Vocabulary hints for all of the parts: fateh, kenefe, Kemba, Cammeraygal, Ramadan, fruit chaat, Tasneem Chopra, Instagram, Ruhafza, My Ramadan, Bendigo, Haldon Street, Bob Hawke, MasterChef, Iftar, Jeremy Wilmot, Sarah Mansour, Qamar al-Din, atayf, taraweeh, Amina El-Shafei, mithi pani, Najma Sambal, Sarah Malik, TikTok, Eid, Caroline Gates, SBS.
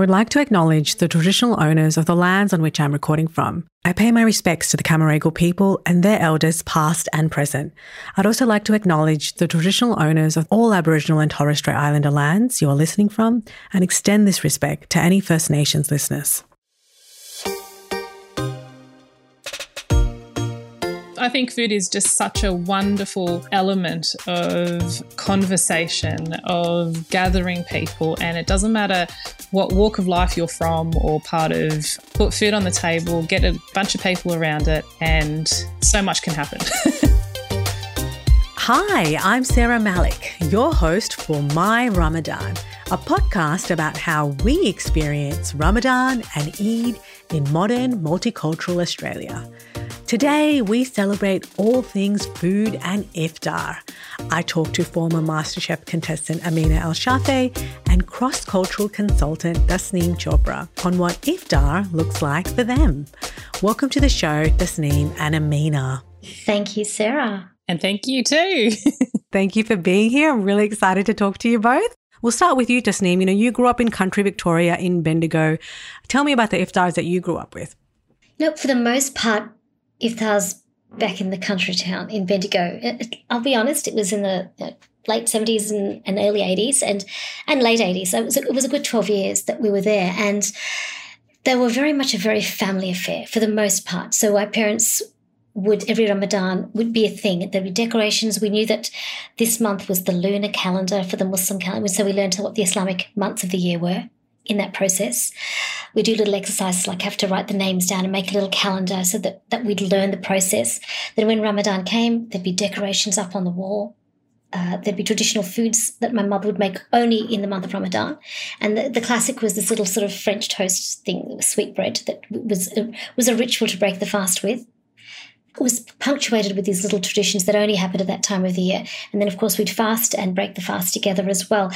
would like to acknowledge the traditional owners of the lands on which I'm recording from. I pay my respects to the Cammeraygal people and their elders past and present. I'd also like to acknowledge the traditional owners of all Aboriginal and Torres Strait Islander lands you're listening from and extend this respect to any First Nations listeners. I think food is just such a wonderful element of conversation, of gathering people, and it doesn't matter what walk of life you're from or part of. Put food on the table, get a bunch of people around it, and so much can happen. Hi, I'm Sarah Malik, your host for My Ramadan, a podcast about how we experience Ramadan and Eid in modern multicultural Australia. Today, we celebrate all things food and iftar. I talk to former MasterChef contestant Amina El-Shafei and cross-cultural consultant Tasneem Chopra on what iftar looks like for them. Welcome to the show, Tasneem and Amina. Thank you, Sarah. And thank you too. Thank you for being here. I'm really excited to talk to you both. We'll start with you, Tasneem. You know, you grew up in country Victoria in Bendigo. Tell me about the iftars that you grew up with. Look, for the most part, iftars back in the country town in Bendigo. I'll be honest, it was in the late 70s and early 80s and late 80s. So it was a good 12 years that we were there, and they were very much a very family affair for the most part. So our parents every Ramadan would be a thing. There'd be decorations. We knew that this month was the lunar calendar for the Muslim calendar, so we learned what the Islamic months of the year were. In that process, we do little exercises like have to write the names down and make a little calendar so that we'd learn the process. Then when Ramadan came, there'd be decorations up on the wall. There'd be traditional foods that my mother would make only in the month of Ramadan. And the classic was this little sort of French toast thing, sweetbread, that was a ritual to break the fast with. It was punctuated with these little traditions that only happened at that time of the year. And then, of course, we'd fast and break the fast together as well.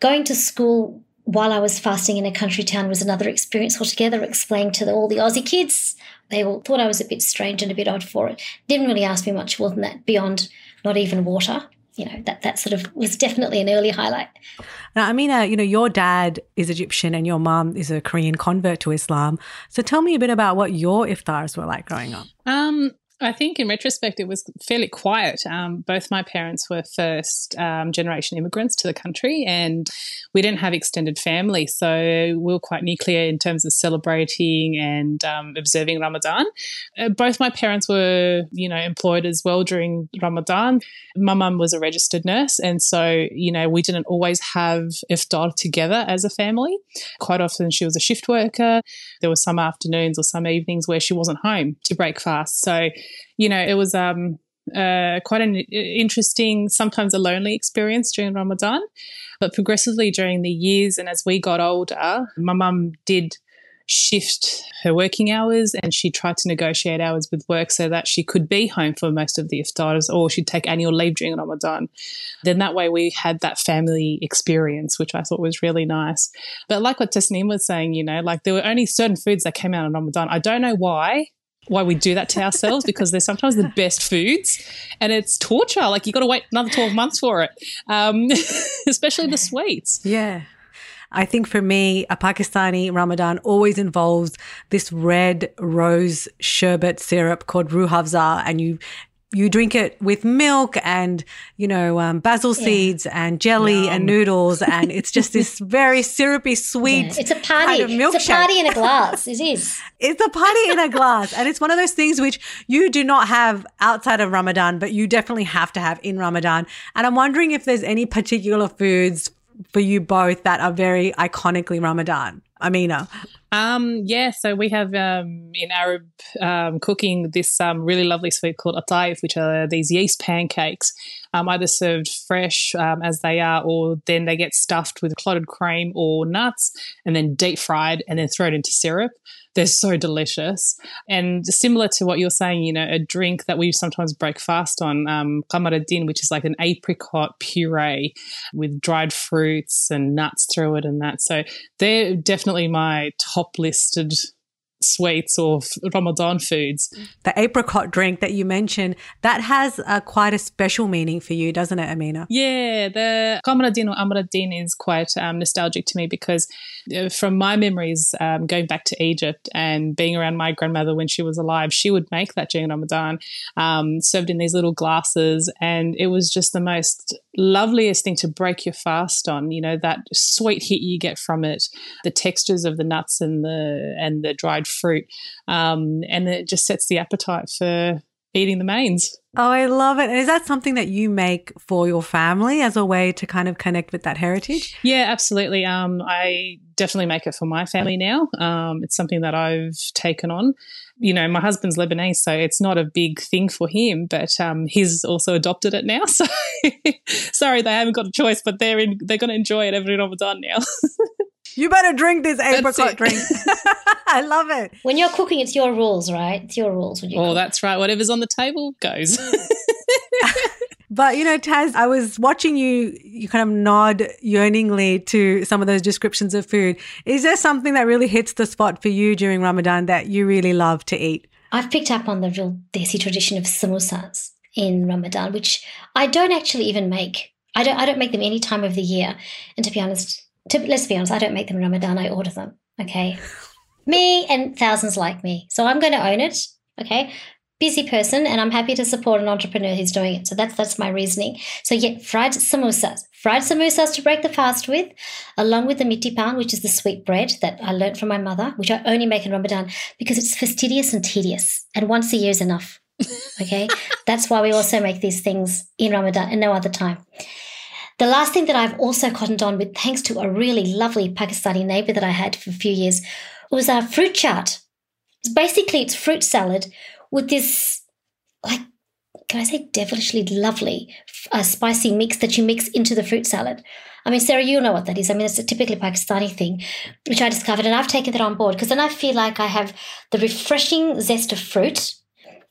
Going to school while I was fasting in a country town was another experience altogether. Explaining to all the Aussie kids, they all thought I was a bit strange and a bit odd for it. Didn't really ask me much more than that, beyond not even water. You know, that sort of was definitely an early highlight. Now, Amina, you know, your dad is Egyptian and your mum is a Korean convert to Islam. So tell me a bit about what your iftars were like growing up. I think in retrospect, it was fairly quiet. Both my parents were first generation immigrants to the country, and we didn't have extended family. So we were quite nuclear in terms of celebrating and observing Ramadan. Both my parents were, you know, employed as well during Ramadan. My mum was a registered nurse. And so, you know, we didn't always have iftar together as a family. Quite often she was a shift worker. There were some afternoons or some evenings where she wasn't home to break fast. So, you know, it was quite an interesting, sometimes a lonely experience during Ramadan. But progressively during the years and as we got older, my mum did shift her working hours, and she tried to negotiate hours with work so that she could be home for most of the iftars, or she'd take annual leave during Ramadan. Then that way we had that family experience, which I thought was really nice. But like what Tasneem was saying, you know, like there were only certain foods that came out on Ramadan. I don't know why we do that to ourselves, because they're sometimes the best foods and it's torture. Like, you got to wait another 12 months for it, especially the sweets. Yeah. I think for me, a Pakistani Ramadan always involves this red rose sherbet syrup called Ruhafza, and you drink it with milk and, you know, basil seeds and jelly and noodles, and it's just this very syrupy, sweet It's a party. Kind of milkshake. It's a party in a glass. It is. It's a party in a glass, and it's one of those things which you do not have outside of Ramadan, but you definitely have to have in Ramadan. And I'm wondering if there's any particular foods for you both that are very iconically Ramadan. Amina. So we have in Arab cooking this really lovely sweet called atayf, which are these yeast pancakes, either served fresh as they are, or then they get stuffed with clotted cream or nuts and then deep fried and then thrown into syrup. They're so delicious. And similar to what you're saying, you know, a drink that we sometimes break fast on, Qamar al-Din, which is like an apricot puree with dried fruits and nuts through it and that. So they're definitely my top listed sweets or Ramadan foods. The apricot drink that you mentioned, that has quite a special meaning for you, doesn't it, Amina? Yeah, the Qamar al-Din or Amr al-Din is quite nostalgic to me because from my memories going back to Egypt and being around my grandmother when she was alive, she would make that during Ramadan, served in these little glasses, and it was just the most loveliest thing to break your fast on, you know, that sweet hit you get from it, the textures of the nuts and the dried fruit, and it just sets the appetite for eating the mains. Oh, I love it. And is that something that you make for your family as a way to kind of connect with that heritage? Yeah, absolutely. I definitely make it for my family now. It's something that I've taken on. You know, my husband's Lebanese, so it's not a big thing for him, but he's also adopted it now. So sorry, they haven't got a choice, but they're going to enjoy it every Ramadan now. You better drink this apricot drink. I love it. When you're cooking, it's your rules, right? It's your rules. When you cook. That's right. Whatever's on the table goes. But, you know, Taz, I was watching you kind of nod yearningly to some of those descriptions of food. Is there something that really hits the spot for you during Ramadan that you really love to eat? I've picked up on the real Desi tradition of samosas in Ramadan, which I don't actually even make. I don't make them any time of the year. And let's be honest, I don't make them in Ramadan. I order them, okay? Me and thousands like me. So I'm going to own it, okay? Busy person, and I'm happy to support an entrepreneur who's doing it. So that's my reasoning. So fried samosas to break the fast with, along with the mithi pani, which is the sweet bread that I learned from my mother, which I only make in Ramadan because it's fastidious and tedious, and once a year is enough, okay? That's why we also make these things in Ramadan and no other time. The last thing that I've also cottoned on with, thanks to a really lovely Pakistani neighbour that I had for a few years, was our fruit chaat. Basically, it's fruit salad with this, like, can I say devilishly lovely spicy mix that you mix into the fruit salad. I mean, Sarah, you know what that is. I mean, it's a typically Pakistani thing, which I discovered, and I've taken that on board because then I feel like I have the refreshing zest of fruit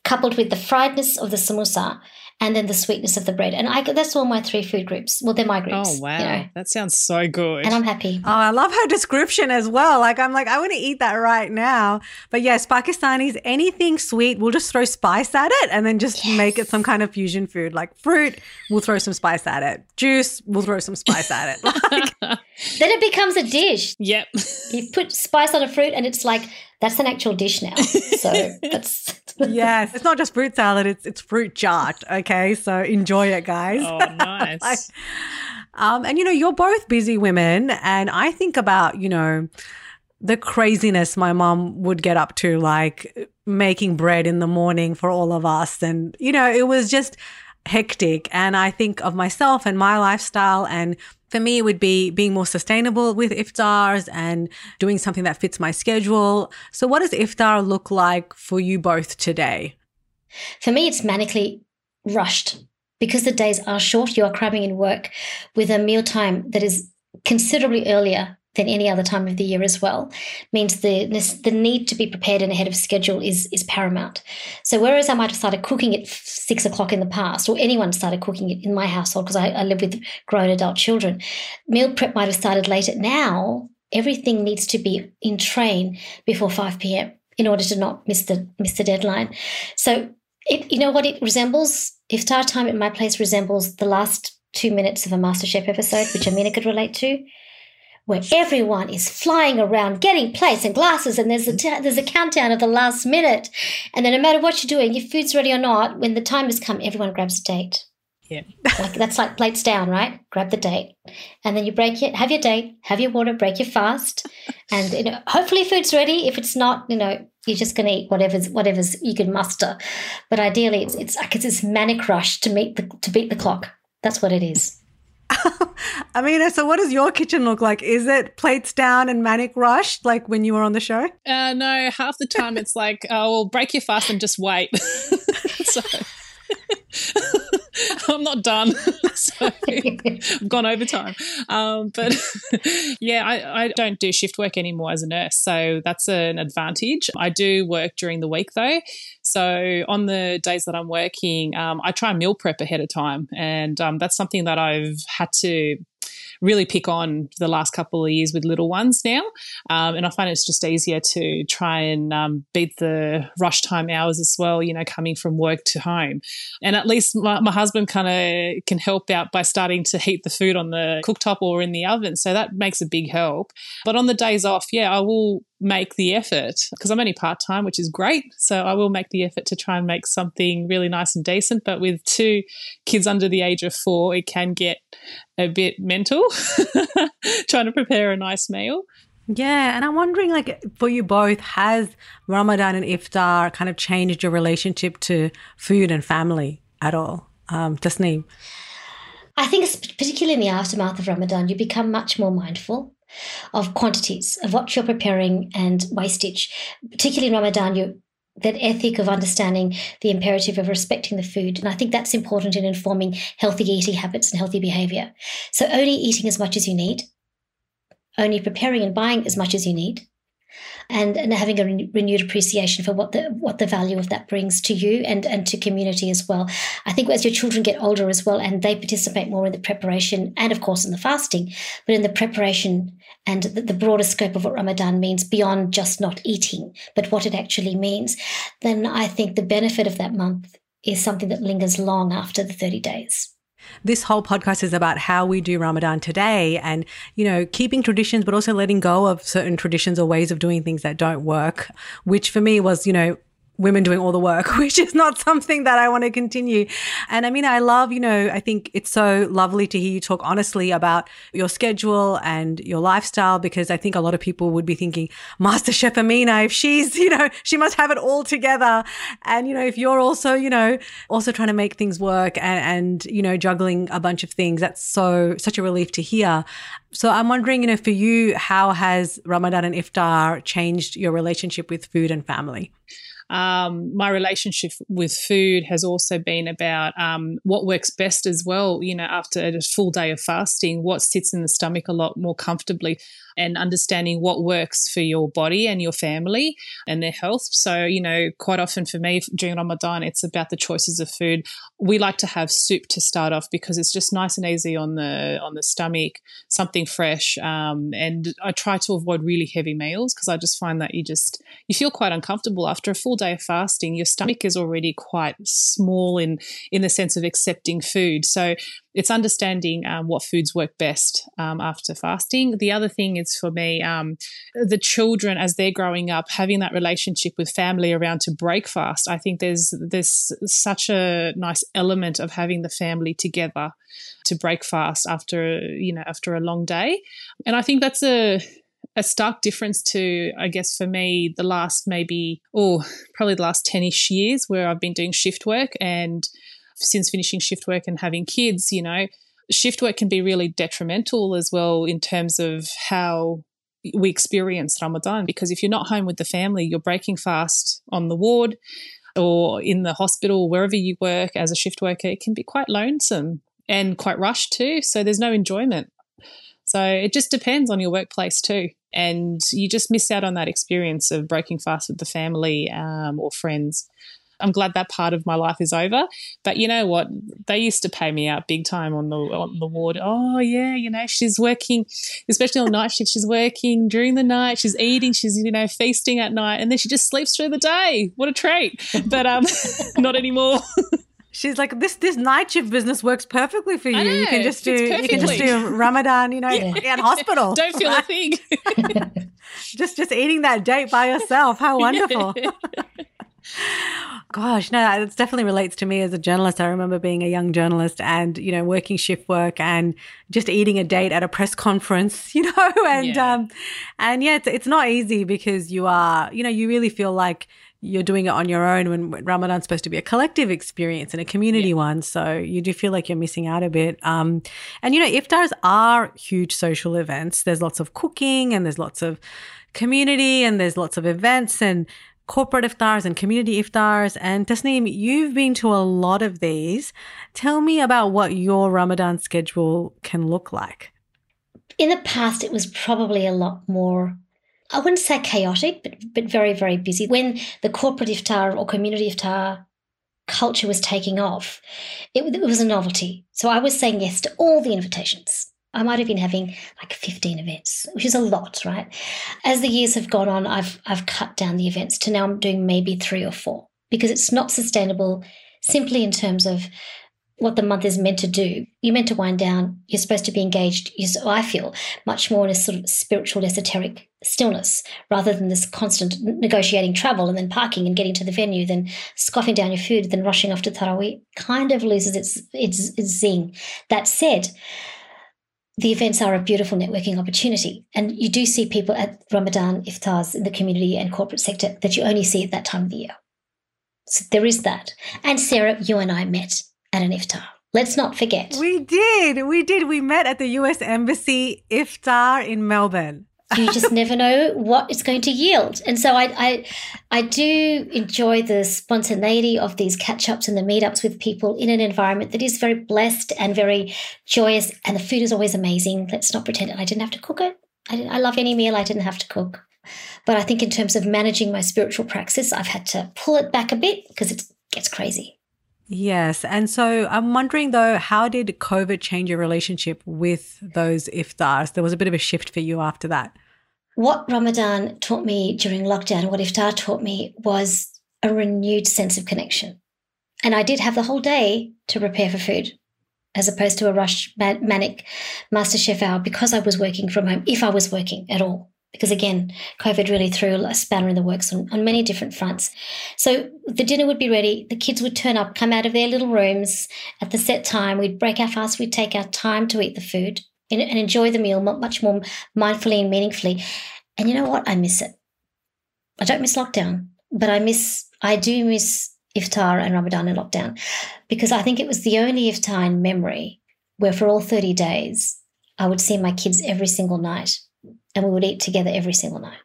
coupled with the friedness of the samosa and then the sweetness of the bread. And that's all my three food groups. Well, they're my groups. Oh, wow. You know? That sounds so good. And I'm happy. Oh, I love her description as well. Like, I'm like, I want to eat that right now. But yes, Pakistanis, anything sweet, we'll just throw spice at it and then just make it some kind of fusion food. Like fruit, we'll throw some spice at it. Juice, we'll throw some spice at it. Like, then it becomes a dish. Yep. You put spice on a fruit and it's like, that's an actual dish now. So that's... Yes, it's not just fruit salad, it's fruit chaat, okay? So enjoy it, guys. Oh, nice. And, you know, you're both busy women, and I think about, you know, the craziness my mom would get up to, like making bread in the morning for all of us. And, you know, it was just hectic. And I think of myself and my lifestyle, and for me, it would be being more sustainable with iftars and doing something that fits my schedule. So what does iftar look like for you both today? For me, it's manically rushed because the days are short. You are cramming in work with a mealtime that is considerably earlier than any other time of the year as well. It means the need to be prepared and ahead of schedule is paramount. So whereas I might have started cooking at 6 o'clock in the past, or anyone started cooking it in my household because I live with grown adult children, meal prep might have started later. Now everything needs to be in train before 5 p.m. in order to not miss the deadline. So you know what it resembles? Iftar time at my place resembles the last 2 minutes of a MasterChef episode, which Amina could relate to, where everyone is flying around, getting plates and glasses, and there's a countdown of the last minute. And then no matter what you're doing, your food's ready or not, when the time has come, everyone grabs a date. Yeah. That's like plates down, right? Grab the date. And then you have your date, have your water, break your fast. And, you know, hopefully food's ready. If it's not, you know, you're just going to eat whatever's you can muster. But ideally, it's like it's this manic rush to beat the clock. That's what it is. Amina, so what does your kitchen look like? Is it plates down and manic rush like when you were on the show? No, half the time it's like, oh, well, break your fast and just wait. So I'm not done. So I've gone overtime. But yeah, I don't do shift work anymore as a nurse, so that's an advantage. I do work during the week though. So on the days that I'm working, I try and meal prep ahead of time, and that's something that I've had to really pick on the last couple of years with little ones now. And I find it's just easier to try and beat the rush time hours as well, you know, coming from work to home. And at least my husband kind of can help out by starting to heat the food on the cooktop or in the oven. So that makes a big help. But on the days off, yeah, I will make the effort because I'm only part-time, which is great. So I will make the effort to try and make something really nice and decent. But with two kids under the age of 4, it can get a bit mental trying to prepare a nice meal. Yeah, and I'm wondering, like, for you both, has Ramadan and Iftar kind of changed your relationship to food and family at all? Tasneem? I think particularly in the aftermath of Ramadan, you become much more mindful of quantities, of what you're preparing and wastage. Particularly in Ramadan, that ethic of understanding the imperative of respecting the food. And I think that's important in informing healthy eating habits and healthy behaviour. So only eating as much as you need, only preparing and buying as much as you need, and having a renewed appreciation for what the value of that brings to you and to community as well. I think as your children get older as well and they participate more in the preparation and, of course, in the fasting, but in the preparation and the broader scope of what Ramadan means beyond just not eating, but what it actually means, then I think the benefit of that month is something that lingers long after the 30 days. This whole podcast is about how we do Ramadan today and, you know, keeping traditions but also letting go of certain traditions or ways of doing things that don't work, which for me was, you know, women doing all the work, which is not something that I want to continue. And I mean, I love, you know, I think it's so lovely to hear you talk honestly about your schedule and your lifestyle, because I think a lot of people would be thinking, MasterChef Amina, if she's, you know, she must have it all together. And, you know, if you're also, you know, also trying to make things work and you know, juggling a bunch of things, that's such a relief to hear. So I'm wondering, you know, for you, how has Ramadan and Iftar changed your relationship with food and family? My relationship with food has also been about what works best as well, you know, after a full day of fasting, what sits in the stomach a lot more comfortably, and understanding what works for your body and your family and their health. So, you know, quite often for me during Ramadan, it's about the choices of food. We like to have soup to start off because it's just nice and easy on the stomach, something fresh. And I try to avoid really heavy meals because I just find that you feel quite uncomfortable after a full day of fasting. Your stomach is already quite small in the sense of accepting food. So it's understanding what foods work best after fasting. The other thing is for me, the children as they're growing up, having that relationship with family around to break fast. I think there's such a nice element of having the family together to break fast after a long day, and I think that's a stark difference to, I guess, for me, the last probably the last 10-ish years where I've been doing shift work and. Since finishing shift work and having kids, you know, shift work can be really detrimental as well in terms of how we experience Ramadan, because if you're not home with the family, you're breaking fast on the ward or in the hospital, wherever you work as a shift worker, it can be quite lonesome and quite rushed too. So there's no enjoyment. So it just depends on your workplace too. And you just miss out on that experience of breaking fast with the family or friends. I'm glad that part of my life is over. But you know what? They used to pay me out big time on the ward. Oh, yeah, you know, she's working, especially on night shift. She's working during the night. She's eating. She's, you know, feasting at night. And then she just sleeps through the day. What a treat. But not anymore. She's like, this night shift business works perfectly for you. You can just do Ramadan, you know, at hospital. Don't feel a thing. just eating that date by yourself. How wonderful. Gosh, no, that definitely relates to me as a journalist. I remember being a young journalist and, you know, working shift work and just eating a date at a press conference, you know, it's not easy because you are, you know, you really feel like you're doing it on your own when Ramadan's supposed to be a collective experience and a community one. So you do feel like you're missing out a bit. And, you know, iftars are huge social events. There's lots of cooking and there's lots of community and there's lots of events and corporate iftars and community iftars. And Tasneem, you've been to a lot of these. Tell me about what your Ramadan schedule can look like. In the past, it was probably a lot more, I wouldn't say chaotic, but very, very busy. When the corporate iftar or community iftar culture was taking off, it was a novelty. So I was saying yes to all the invitations. I might have been having like 15 events, which is a lot, right? As the years have gone on, I've cut down the events to now I'm doing maybe 3 or 4 because it's not sustainable simply in terms of what the month is meant to do. You're meant to wind down. You're supposed to be engaged, I feel, much more in a sort of spiritual, esoteric stillness rather than this constant negotiating travel and then parking and getting to the venue, then scoffing down your food, then rushing off to taraweeh. Kind of loses its zing. That said, the events are a beautiful networking opportunity, and you do see people at Ramadan iftars in the community and corporate sector that you only see at that time of the year. So there is that. And Sarah, you and I met at an iftar. Let's not forget. We did. We met at the US Embassy iftar in Melbourne. You just never know what it's going to yield. And so I do enjoy the spontaneity of these catch-ups and the meetups with people in an environment that is very blessed and very joyous, and the food is always amazing. Let's not pretend I didn't have to cook it. I love any meal I didn't have to cook. But I think in terms of managing my spiritual praxis, I've had to pull it back a bit because it gets crazy. Yes. And so I'm wondering, though, how did COVID change your relationship with those iftars? There was a bit of a shift for you after that. What Ramadan taught me during lockdown, what iftar taught me, was a renewed sense of connection. And I did have the whole day to prepare for food as opposed to a rushed, manic MasterChef hour because I was working from home, if I was working at all. Because, again, COVID really threw a spanner in the works on many different fronts. So the dinner would be ready. The kids would turn up, come out of their little rooms at the set time. We'd break our fast. We'd take our time to eat the food and enjoy the meal much more mindfully and meaningfully. And you know what? I miss it. I don't miss lockdown, but I do miss iftar and Ramadan and lockdown, because I think it was the only iftar in memory where for all 30 days I would see my kids every single night. And we would eat together every single night.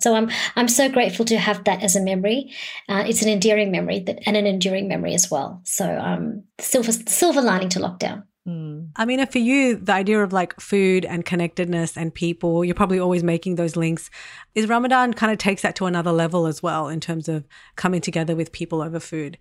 So I'm so grateful to have that as a memory. It's an endearing memory and an enduring memory as well. So silver lining to lockdown. I mean, for you, the idea of like food and connectedness and people, you're probably always making those links. Is Ramadan kind of takes that to another level as well in terms of coming together with people over food?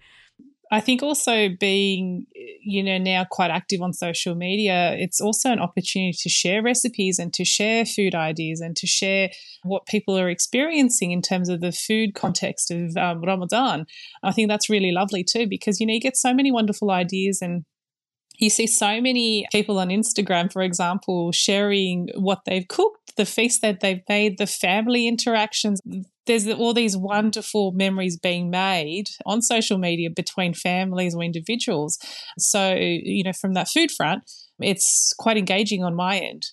I think also being, now quite active on social media, it's also an opportunity to share recipes and to share food ideas and to share what people are experiencing in terms of the food context of Ramadan. I think that's really lovely too, because, you get so many wonderful ideas, and you see so many people on Instagram, for example, sharing what they've cooked, the feast that they've made, the family interactions. There's all these wonderful memories being made on social media between families or individuals. So, from that food front, it's quite engaging on my end.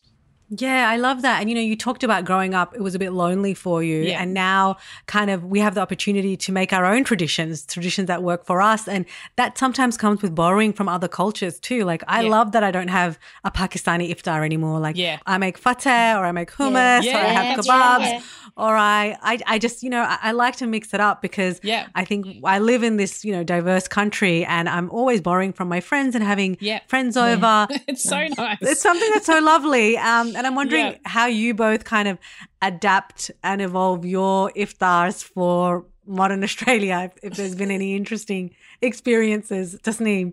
Yeah, I love that. And, you talked about growing up, it was a bit lonely for you. Yeah. And now kind of we have the opportunity to make our own traditions that work for us. And that sometimes comes with borrowing from other cultures too. Like I love that I don't have a Pakistani iftar anymore. Like I make fateh or I make hummus or I have kebabs or I just, I like to mix it up because I think I live in this, diverse country, and I'm always borrowing from my friends and having friends over. It's so nice. It's something that's so lovely. And I'm wondering how you both kind of adapt and evolve your iftars for modern Australia, if there's been any interesting experiences, Tasneem.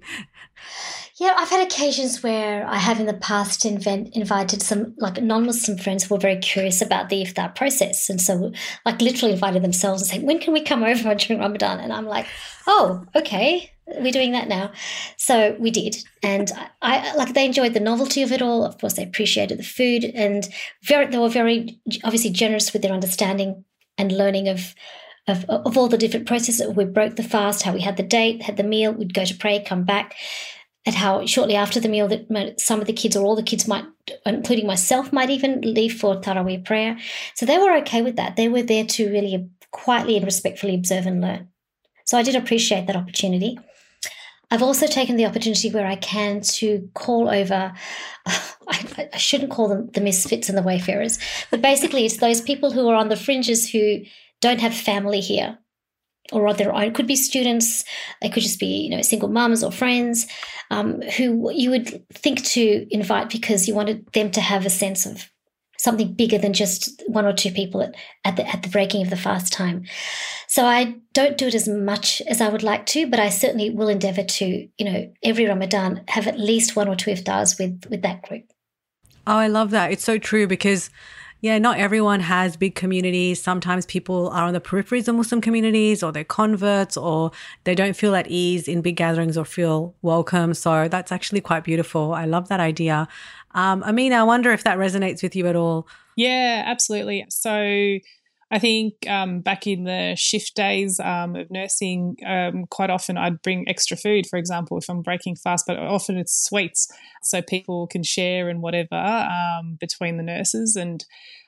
Yeah, I've had occasions where I have in the past invited some like non-Muslim friends who were very curious about the iftar process, and so like literally invited themselves and saying, when can we come over during Ramadan? And I'm like, oh, okay, we're doing that now. So we did, and I like they enjoyed the novelty of it all. Of course, they appreciated the food, and they were very obviously generous with their understanding and learning of all the different processes. We broke the fast, how we had the date, had the meal, we'd go to pray, come back, and how shortly after the meal that some of the kids or all the kids might, including myself, might even leave for Taraweeh prayer. So they were okay with that. They were there to really quietly and respectfully observe and learn. So I did appreciate that opportunity. I've also taken the opportunity where I can to call over, I shouldn't call them the misfits and the wayfarers, but basically it's those people who are on the fringes who don't have family here or on their own. It could be students. It could just be, single mums or friends who you would think to invite because you wanted them to have a sense of something bigger than just one or two people at the breaking of the fast time. So I don't do it as much as I would like to, but I certainly will endeavour to, every Ramadan have at least 1 or 2 iftars with that group. Oh, I love that. It's so true because, yeah, not everyone has big communities. Sometimes people are on the peripheries of Muslim communities, or they're converts, or they don't feel at ease in big gatherings or feel welcome. So that's actually quite beautiful. I love that idea. Amina, I wonder if that resonates with you at all. Yeah, absolutely. So I think back in the shift days of nursing, quite often I'd bring extra food, for example, if I'm breaking fast, but often it's sweets so people can share and whatever between the nurses. And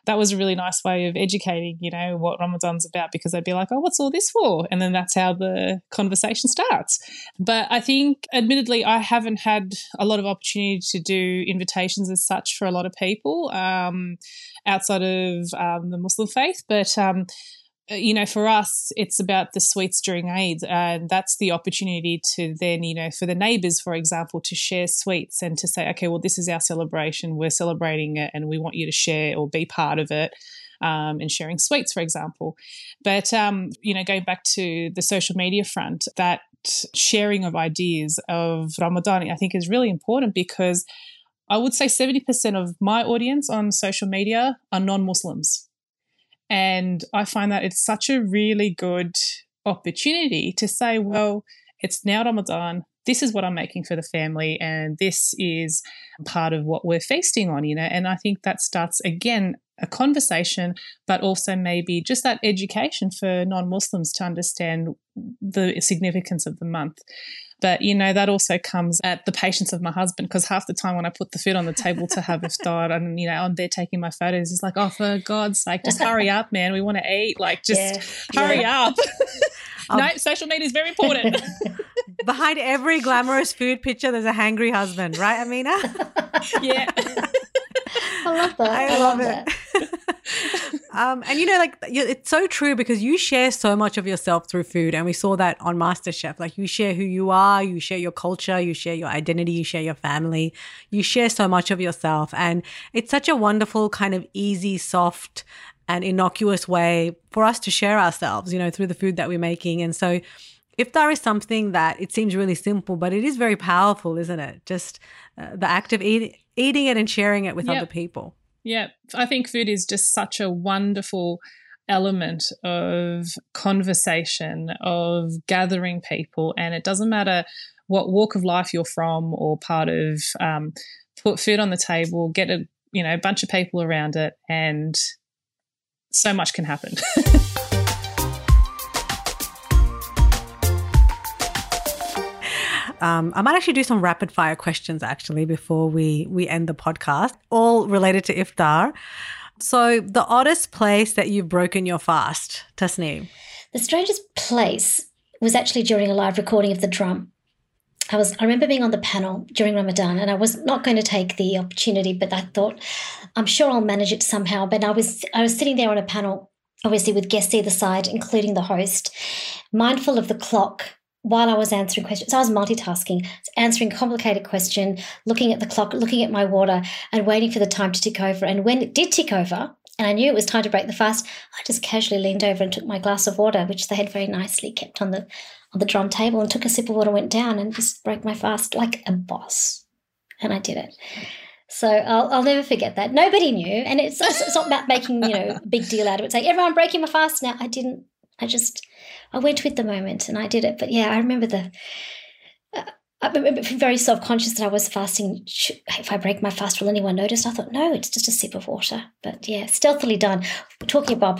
that was a really nice way of educating, you know, what Ramadan's about, because they'd be like, oh, what's all this for? And then that's how the conversation starts. But I think, admittedly, I haven't had a lot of opportunity to do invitations as such for a lot of people outside of the Muslim faith. But, you know, for us, it's about the sweets during Eid, and that's the opportunity to then, you know, for the neighbours, for example, to share sweets and to say, okay, well, this is our celebration, we're celebrating it and we want you to share or be part of it, and sharing sweets, for example. But, you know, going back to the social media front, that sharing of ideas of Ramadan, I think, is really important because I would say 70% of my audience on social media are non-Muslims. And I find that it's such a really good opportunity to say, well, it's now Ramadan, this is what I'm making for the family, and this is part of what we're feasting on, you know. And I think that starts, again, a conversation, but also maybe just that education for non-Muslims to understand the significance of the month. But, you know, that also comes at the patience of my husband, because half the time when I put the food on the table to have iftar and, you know, I'm there taking my photos, he's like, oh, for God's sake, just hurry up, man. We want to eat. Like, just hurry up. No, social media is very important. Behind every glamorous food picture, there's a hangry husband, right, Amina? Yeah. I love that. I love it. And, you know, like, it's so true because you share so much of yourself through food, and we saw that on MasterChef. Like, you share who you are, you share your culture, you share your identity, you share your family, you share so much of yourself. And it's such a wonderful kind of easy, soft and innocuous way for us to share ourselves, you know, through the food that we're making. And so iftar is something that it seems really simple, but it is very powerful, isn't it? Just the act of eating it and sharing it with other people. Yeah, I think food is just such a wonderful element of conversation, of gathering people, and it doesn't matter what walk of life you're from or part of. Put food on the table, get a, you know, bunch of people around it, and so much can happen. I might actually do some rapid fire questions actually before we end the podcast, all related to iftar. So the oddest place that you've broken your fast, Tasneem? The strangest place was actually during a live recording of The Drum. I remember being on the panel during Ramadan, and I was not going to take the opportunity, but I thought, I'm sure I'll manage it somehow. But I was sitting there on a panel, obviously with guests either side, including the host, mindful of the clock while I was answering questions. So I was multitasking, answering a complicated question, looking at the clock, looking at my water, and waiting for the time to tick over. And when it did tick over, and I knew it was time to break the fast, I just casually leaned over and took my glass of water, which they had very nicely kept on the drum table, and took a sip of water, went down, and just broke my fast like a boss. And I did it. So I'll never forget that. Nobody knew, and it's not about making, you know, a big deal out of it. Say, like, everyone breaking my fast now. I didn't. I went with the moment and I did it. But, yeah, I remember being very self-conscious that I was fasting. If I break my fast, will anyone notice? I thought, no, it's just a sip of water. But, yeah, stealthily done. Talking about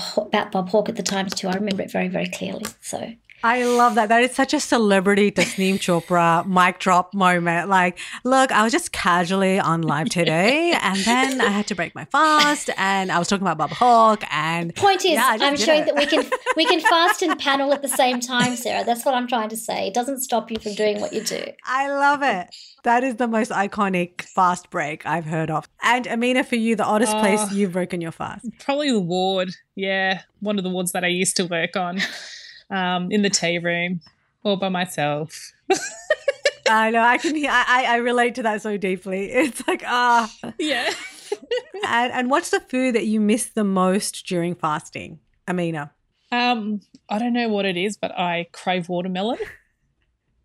Bob Hawke at the time too, I remember it very, very clearly. So I love that. That is such a celebrity Tasneem Chopra mic drop moment. Like, look, I was just casually on live today and then I had to break my fast and I was talking about Bob Hawke. And point is, I'm showing that we can fast and panel at the same time, Sarah. That's what I'm trying to say. It doesn't stop you from doing what you do. I love it. That is the most iconic fast break I've heard of. And Amina, for you, the oddest place you've broken your fast? Probably the ward. Yeah, one of the wards that I used to work on. In the tea room, all by myself. I know, I can hear, I relate to that so deeply. It's like, Yeah. And what's the food that you miss the most during fasting, Amina? I don't know what it is, but I crave watermelon.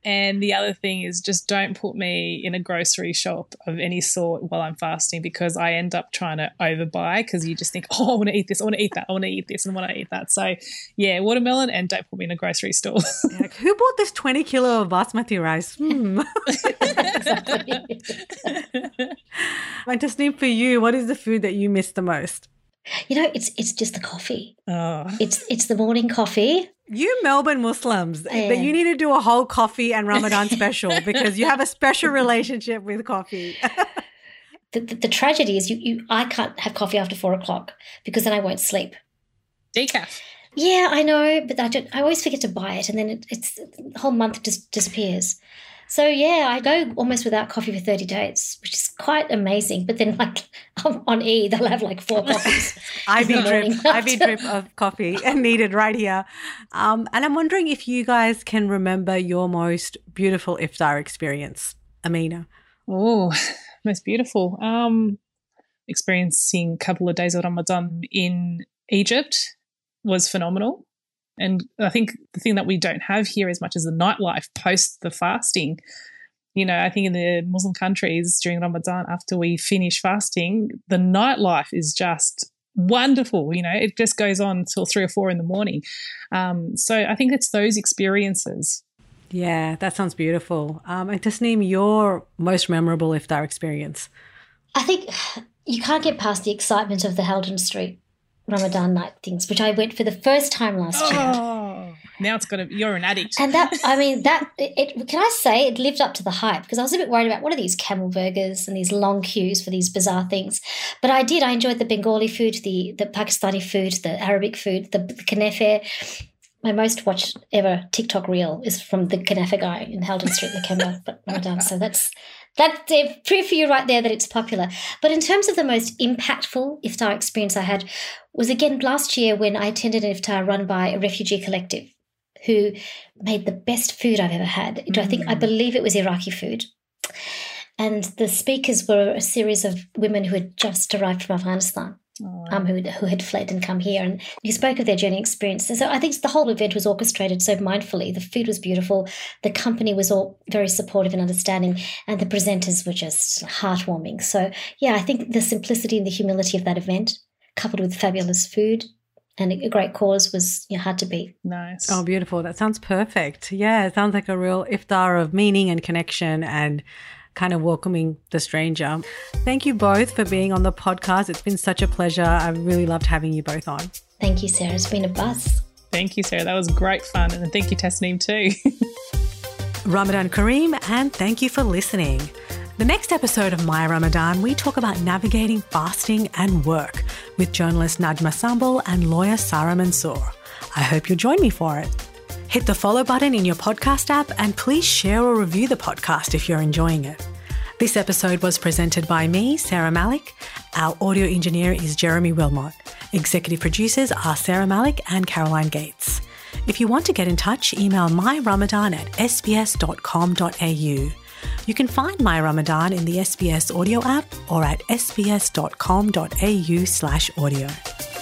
And the other thing is just don't put me in a grocery shop of any sort while I'm fasting, because I end up trying to overbuy, because you just think, oh, I want to eat this, I want to eat that, I want to eat this and I want to eat that. So, yeah, watermelon, and don't put me in a grocery store. Like, who bought this 20 kilo of basmati rice? And Tasneem, for you, what is the food that you miss the most? You know, it's just the coffee. Oh. It's the morning coffee. You Melbourne Muslims, but you need to do a whole coffee and Ramadan special, because you have a special relationship with coffee. The tragedy is I can't have coffee after 4 o'clock, because then I won't sleep. Decaf. Yeah, I know, but I always forget to buy it, and then it's the whole month just disappears. So, yeah, I go almost without coffee for 30 days, which is quite amazing. But then, like, on Eid, I'll have, like, 4 coffees. IV drip of coffee needed right here. And I'm wondering if you guys can remember your most beautiful iftar experience, Amina. Oh, most beautiful. Experiencing a couple of days of Ramadan in Egypt was phenomenal. And I think the thing that we don't have here as much as the nightlife post the fasting. You know, I think in the Muslim countries during Ramadan, after we finish fasting, the nightlife is just wonderful. You know, it just goes on till 3 or 4 in the morning. So I think it's those experiences. Yeah, that sounds beautiful. And Tasneem, your most memorable iftar experience? I think you can't get past the excitement of the Haldon Street Ramadan night things, which I went for the first time last year. Now it's you're an addict. And can I say it lived up to the hype, because I was a bit worried about what are these camel burgers and these long queues for these bizarre things. But I enjoyed the Bengali food, the Pakistani food, the Arabic food, the kenefe. My most watched ever TikTok reel is from the kenefe guy in Haldon Street, the Kemba, but Ramadan. So that's proof for you right there that it's popular. But in terms of the most impactful iftar experience I had was, again, last year when I attended an iftar run by a refugee collective who made the best food I've ever had. Mm-hmm. I believe it was Iraqi food. And the speakers were a series of women who had just arrived from Afghanistan. Who had fled and come here, and who spoke of their journey experience. So I think the whole event was orchestrated so mindfully. The food was beautiful. The company was all very supportive and understanding, and the presenters were just heartwarming. So, yeah, I think the simplicity and the humility of that event, coupled with fabulous food and a great cause, was hard to beat. Nice. Oh, beautiful. That sounds perfect. Yeah, it sounds like a real iftar of meaning and connection and kind of welcoming the stranger. Thank you both for being on the podcast. It's been such a pleasure. I really loved having you both on. Thank you, Sarah. It's been a buzz. Thank you, Sarah. That was great fun. And thank you, Tasneem, too. Ramadan Kareem, and thank you for listening. The next episode of My Ramadan, we talk about navigating fasting and work with journalist Najma Sambal and lawyer Sarah Mansour. I hope you'll join me for it. Hit the follow button in your podcast app, and please share or review the podcast if you're enjoying it. This episode was presented by me, Sarah Malik. Our audio engineer is Jeremy Wilmot. Executive producers are Sarah Malik and Caroline Gates. If you want to get in touch, email myramadan@sbs.com.au. You can find My Ramadan in the SBS audio app or at sbs.com.au/audio.